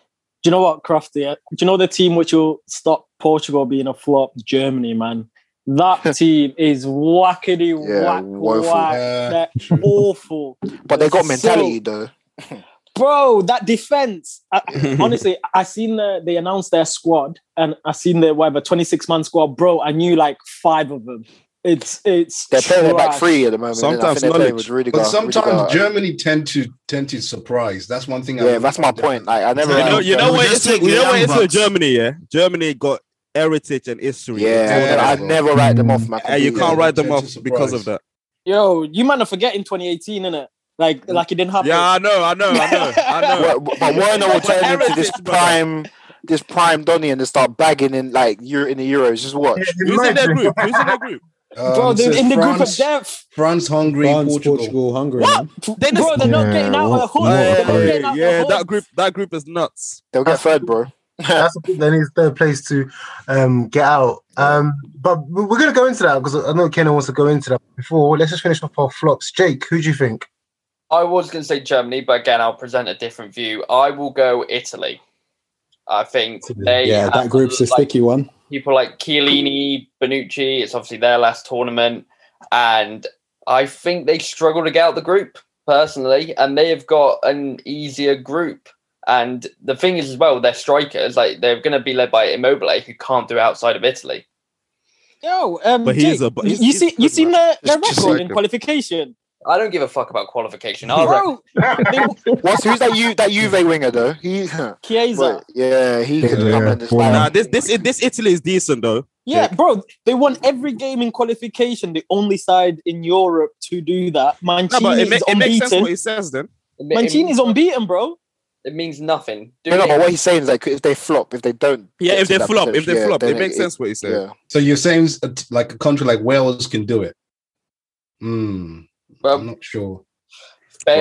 you know what, Crafty? Do you know the team which will stop Portugal being a flop? Germany, man. That team is wackety whack. They're awful. But they got mentality, though. Bro, that defense. Honestly, I seen they announced their squad, and I seen their 26-man squad. Bro, I knew like 5 of them. It's they're playing it back 3 at the moment. Sometimes Germany tend to surprise. That's one thing. Yeah, that's my point. Like, I never. You know what? Germany. Yeah, Germany got heritage and history. Yeah, I never write them off, man. And you can't write them off because of that. Yo, you might not forget in 2018, innit? Like it didn't happen. Yeah, I know. But Werner will turn into this prime. This prime Donny and they start bagging in the Euros. Who's in their group? Bro, they're in the France, group of death. France, Hungary, Portugal, Hungary. What? Bro, they're not getting out of home. Yeah, that group is nuts. They'll get third, bro. That's they need third place to get out. But we're going to go into that because I know Kenan wants to go into that. Before, let's just finish off our flops. Jake, who do you think? I was going to say Germany, but again, I'll present a different view. I will go Italy. I think they... Yeah, that group's a sticky one. People like Chiellini, Bonucci, it's obviously their last tournament. And I think they struggle to get out the group, personally. And they have got an easier group. And the thing is, as well, their strikers, like they're going to be led by Immobile, who can't do outside of Italy. Yo, but Jake, you seen their record in qualification? I don't give a fuck about qualification. Bro, who's that Juve winger though? Chiesa. Yeah, he could come in this way. Nah, this Italy is decent though. Yeah, bro, they won every game in qualification. The only side in Europe to do that. Mancini's unbeaten. It makes sense what he says then. Mancini's unbeaten, bro. It means nothing. But what he's saying is like if they flop, if they don't. Yeah, if they flop, it makes sense what he's saying. Yeah. So you're saying like a country like Wales can do it? Well, I'm not sure. They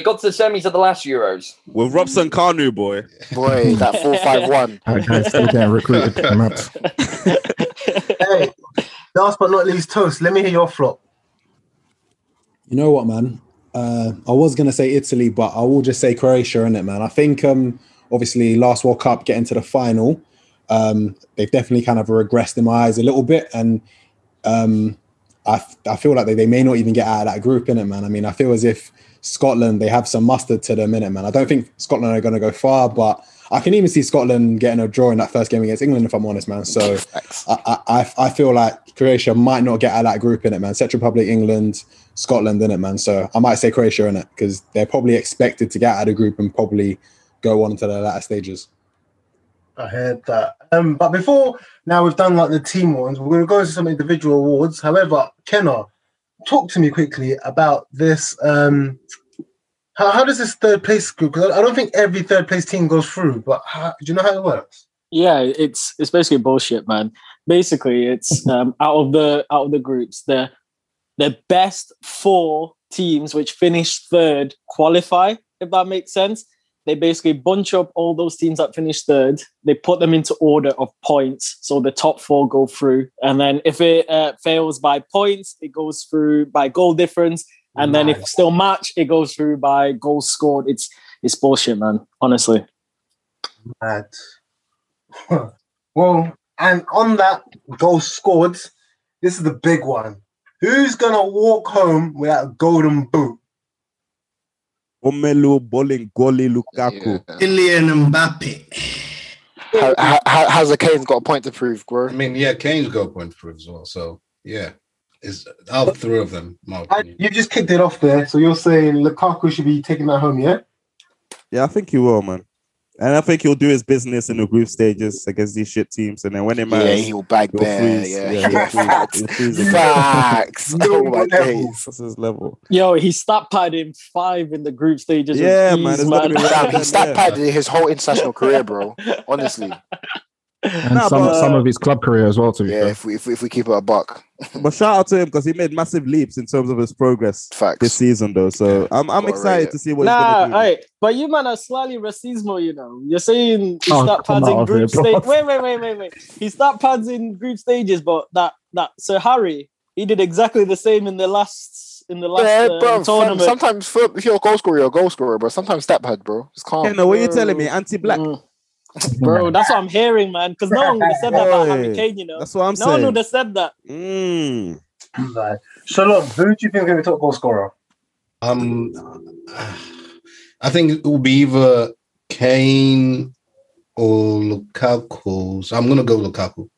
got to the semis at the last Euros. With Robson Kanu, boy, that 4-5-1. I still getting recruited. Hey, last but not least, Toast. Let me hear your flop. You know what, man? I was going to say Italy, but I will just say Croatia, innit, man? I think, obviously, last World Cup, getting to the final, they've definitely kind of regressed in my eyes a little bit. And I feel like they may not even get out of that group, innit, man? I mean, I feel as if Scotland, they have some mustard to them, innit, man? I don't think Scotland are going to go far, but I can even see Scotland getting a draw in that first game against England, if I'm honest, man. So I feel like Croatia might not get out of that group, innit, man? Czech Republic, England... Scotland, innit, man? So I might say Croatia, innit? Because they're probably expected to get out of the group and probably go on to the latter stages. I heard that. But before now we've done like the team ones, we're going to go into some individual awards. However, Kenna, talk to me quickly about this. How does this third place group, because I don't think every third place team goes through, but do you know how it works? Yeah, it's basically bullshit, man. Basically, it's out of the groups, the best four teams which finish third qualify, if that makes sense. They basically bunch up all those teams that finish third. They put them into order of points. So the top four go through. And then if it fails by points, it goes through by goal difference. And then if still match, it goes through by goals scored. It's bullshit, man. Honestly. Mad. Well, and on that goals scored, this is the big one. Who's going to walk home without a golden boot? Romelu Bolingoli Lukaku. Kylian Mbappe. How's Kane's got a point to prove, bro? I mean, yeah, Kane's got a point to prove as well. So, yeah, it's out three of them. You just kicked it off there. So you're saying Lukaku should be taking that home, yeah? Yeah, I think he will, man. And I think he'll do his business in the group stages against these shit teams. And then when it matters... Yeah, he'll bag there. Yeah. Facts. Oh, my days. That's his level. Yo, he stat-padded 5 in the group stages. Yeah, man. He stat-padded his whole international career, bro. Honestly. And some of his club career as well, to be fair. Yeah, if we keep it a buck. But shout out to him because he made massive leaps in terms of his progress this season, though. So yeah, I'm excited to see what he's going to do. Right. But you, man, are slightly racismo, you know. You're saying he start pads in group stages. Wait. He start pads in group stages, but that Sir Harry, he did exactly the same in the last... bro, tournament. Sometimes, if you're a goal scorer, bro. Sometimes stat pad, bro. It's calm. Hey, no, what are you telling me? Anti-black. Bro, that's what I'm hearing, man. Because no one would have said that about Harry Kane, you know. That's what I'm saying. No one would have said that. Right. So, look, who do you think is going to be top goal scorer? I think it will be either Kane or Lukaku. So I'm going to go Lukaku.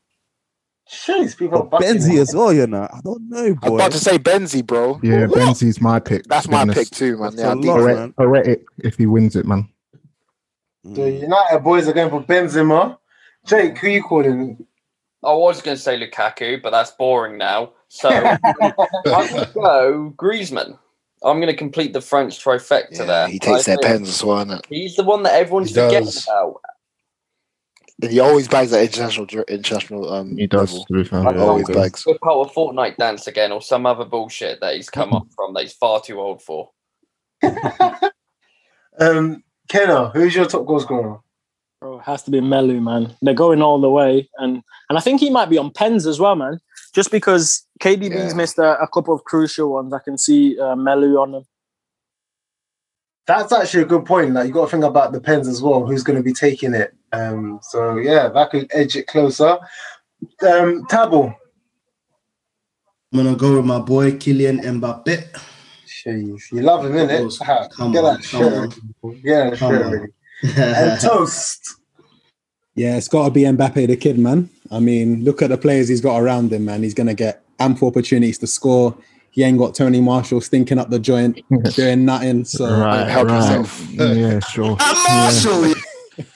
Jeez, people Benzi as well, you know. I don't know, boy. I was about to say Benzi, bro. Yeah, what? Benzi's my pick. That's my pick too, man. Yeah, I rate it if he wins it, man. The United boys are going for Benzema. Jake, who are you calling? I was going to say Lukaku, but that's boring now. So I'm going to go Griezmann. I'm going to complete the French trifecta there. He takes their pens as well, isn't it? He's the one that everyone's forgetting about. He always bags at international. He does. Level. To be fair, always bags. Whip out a Fortnite dance again, or some other bullshit that he's come up from that he's far too old for. Kenna, who's your top goal scorer? Bro, it has to be Melu, man. They're going all the way, and I think he might be on pens as well, man. Just because KDB's missed a couple of crucial ones, I can see Melu on them. That's actually a good point. Like, you got to think about the pens as well. Who's going to be taking it? So yeah, that could edge it closer. Tabo, I'm gonna go with my boy Kylian Mbappé. Jeez, you love him, innit? Come on. And Toast. Yeah, it's got to be Mbappé, the kid, man. I mean, look at the players he's got around him, man. He's going to get ample opportunities to score. He ain't got Tony Marshall stinking up the joint, doing nothing. So help yourself. Yeah, sure. Marshall!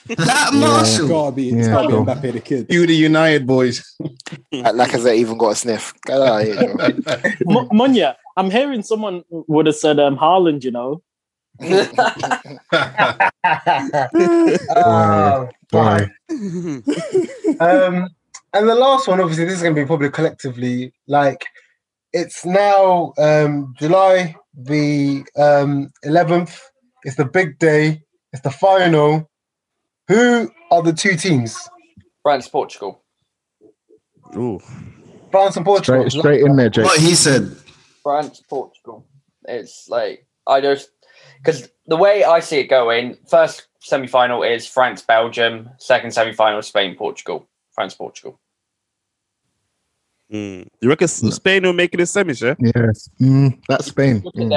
That Marshall! It's got to be Mbappé, the kid. You the United boys. Lacazette even got a sniff. Get out of here, Munya, I'm hearing someone would have said Haaland, you know. Bye. And the last one, obviously, this is going to be probably collectively. Like, it's now July the 11th. It's the big day. It's the final. Who are the two teams? France, Portugal. Ooh, France and Portugal. Straight in there, Jake. What he said. France, Portugal. It's like because the way I see it going, first semi-final is France, Belgium. Second semi-final, Spain, Portugal. France, Portugal. You reckon Spain will make it in semis, yeah? Yes. That's Spain. Spain.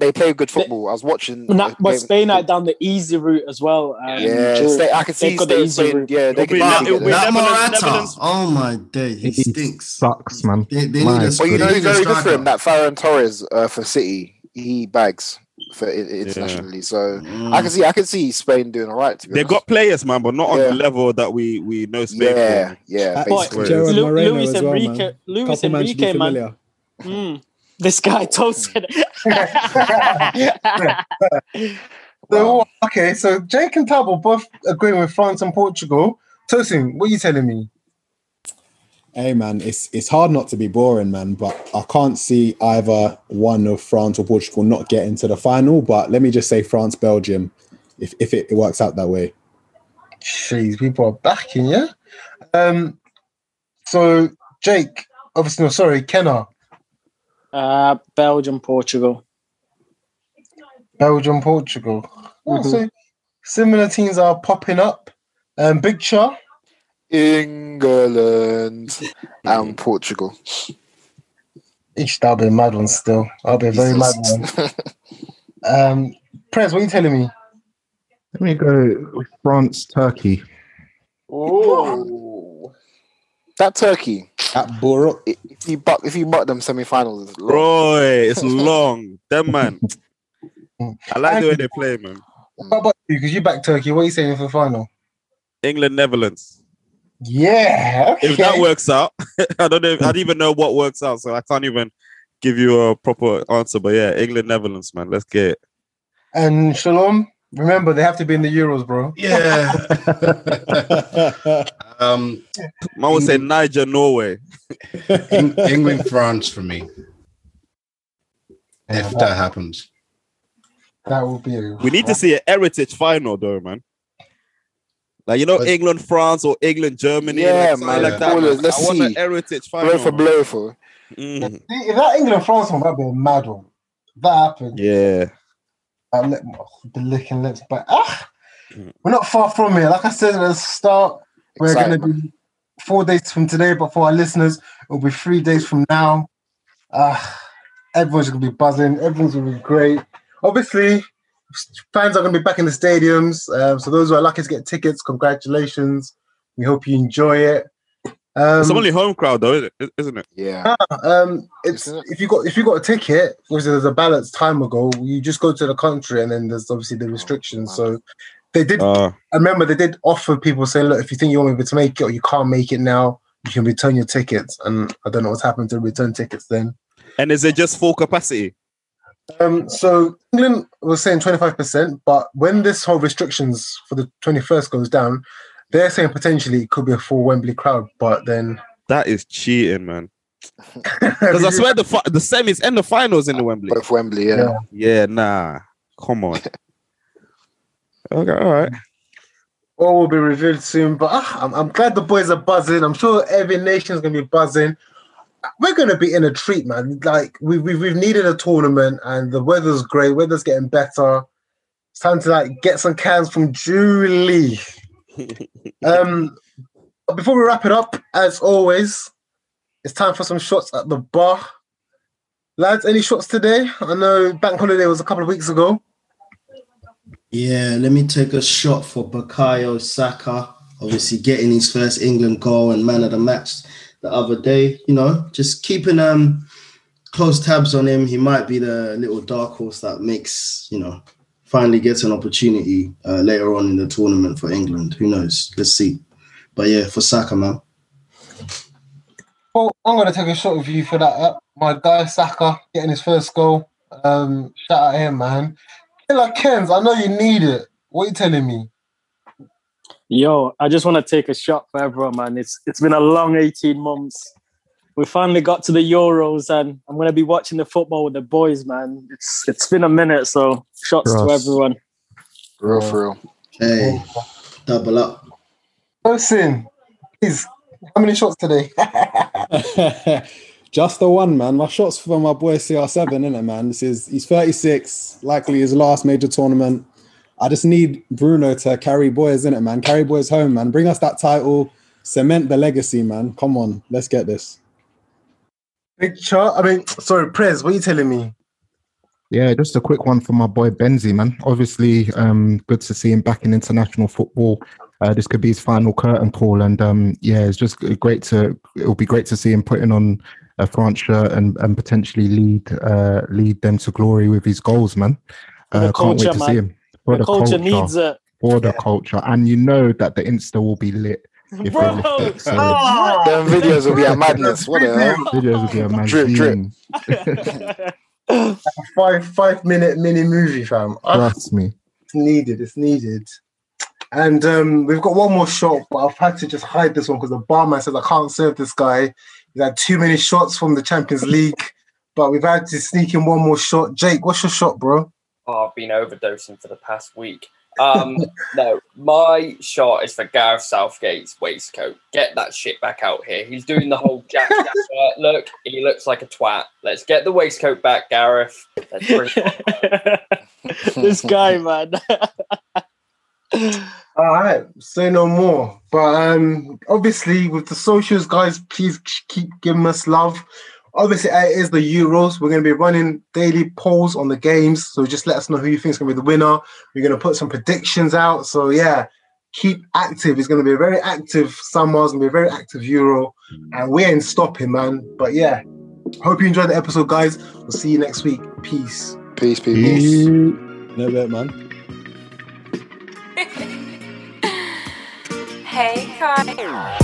They play good football. I was watching. But Spain are down the easy route as well. I can see the easy route. Yeah, they can. That Morata. Oh my day, he stinks. Sucks, man. Well, you know who's very good for him? That Ferran Torres for City. He bags for internationally, so I can see Spain doing all right. They've got players, man, but not on the level that we know Spain. Luis Enrique, man. This guy toasted. So Jake and Tabo both agreeing with France and Portugal. Tosin, what are you telling me? Hey man, it's hard not to be boring, man, but I can't see either one of France or Portugal not getting to the final. But let me just say France, Belgium, if it works out that way. Jeez, people are backing, yeah? So Jake, Kenna. Belgium, Portugal. Belgium, Portugal. Mm-hmm. Oh, so similar teams are popping up. Big Char. England and Portugal. I'll be a mad one still. I'll be a very mad one. Prez, what are you telling me? Let me go with France, Turkey. Oh, that Turkey. That Borok. If you buck them semi-finals, it's long. Bro, it's long. Them man. I like the way they play, man. How about you? Because you back Turkey. What are you saying for the final? England, Netherlands. Yeah. Okay. If that works out, I don't even know what works out, so I can't even give you a proper answer. But yeah, England, Netherlands, man. Let's get it. And Shalom, remember they have to be in the Euros, bro. Yeah. I would say Niger, Norway. England, France for me. If that happens. That will be we need to see a heritage final though, man. Like, you know, England, France, or England, Germany. Yeah, man. Like that. Let's see. I want a heritage final. Blow for. Mm. If that England, France one, that'd be a mad one. That happened. Yeah. The licking lips back. We're not far from here. Like I said at the start, we're going to be 4 days from today, but for our listeners, it'll be 3 days from now. Everyone's going to be buzzing. Everyone's going to be great. Obviously, fans are going to be back in the stadiums. So those who are lucky to get tickets, congratulations. We hope you enjoy it. It's only home crowd though, isn't it? Yeah. If you got a ticket, obviously there's a balance time ago. You just go to the country, and then there's obviously the restrictions. So they did. I remember they did offer people saying, "Look, if you think you want me to make it or you can't make it now, you can return your tickets." And I don't know what's happened to return tickets then. And is it just full capacity? So England was saying 25%, but when this whole restrictions for the 21st goes down, they're saying potentially it could be a full Wembley crowd, but then... That is cheating, man. Because I swear the semis and the finals in the Wembley. Both Wembley, yeah. Yeah, nah. Come on. Okay, all right. All will be revealed soon, but I'm glad the boys are buzzing. I'm sure every nation's going to be buzzing. We're going to be in a treat, man. Like, we've needed a tournament, and the weather's great. Weather's getting better. It's time to, like, get some cans from Julie. Before we wrap it up, as always, it's time for some shots at the bar. Lads, any shots today? I know bank holiday was a couple of weeks ago. Yeah, let me take a shot for Bukayo Saka. Obviously getting his first England goal and man of the match the other day. You know, just keeping close tabs on him. He might be the little dark horse that makes, you know, finally gets an opportunity later on in the tournament for England. Who knows? Let's see. But yeah, for Saka, man. Well, I'm going to take a shot with you for that. My guy, Saka, getting his first goal. Shout out to him, man. Killer Kenz, I know you need it. What are you telling me? Yo, I just want to take a shot for everyone, man. It's been a long 18 months. We finally got to the Euros, and I'm going to be watching the football with the boys, man. It's been a minute, so shots to everyone. Real, for real. Hey, double up. Person, please. How many shots today? Just the one, man. My shots for my boy CR7, innit, man? He's 36, likely his last major tournament. I just need Bruno to carry boys, innit, man? Carry boys home, man. Bring us that title. Cement the legacy, man. Come on. Let's get this. Prez, what are you telling me? Yeah, just a quick one for my boy Benzi, man. Obviously, good to see him back in international football. This could be his final curtain call, and it's just it'll be great to see him putting on a France shirt and potentially lead them to glory with his goals, man. Can't wait to see him. For the culture needs it. And you know that the Insta will be lit. Them videos will be a madness. What the hell? Videos will be a madness. Drip. 5 minute mini movie, fam. Trust me. It's needed. And we've got one more shot, but I've had to just hide this one because the barman says I can't serve this guy. He's had too many shots from the Champions League, but we've had to sneak in one more shot. Jake, what's your shot, bro? Oh, I've been overdosing for the past week. No, my shot is for Gareth Southgate's waistcoat. Get that shit back out here. He's doing the whole jack look. He looks like a twat. Let's get the waistcoat back, Gareth. Let's bring it on. This guy, man. All right, say no more. But obviously, with the socials, guys, please keep giving us love. Obviously, it is the Euros. We're going to be running daily polls on the games. So just let us know who you think is going to be the winner. We're going to put some predictions out. So, yeah, keep active. It's going to be a very active summer. It's going to be a very active Euro. And we ain't stopping, man. But, yeah, hope you enjoyed the episode, guys. We'll see you next week. Peace. Peace, people. Peace. No bet, man. Hey, guys.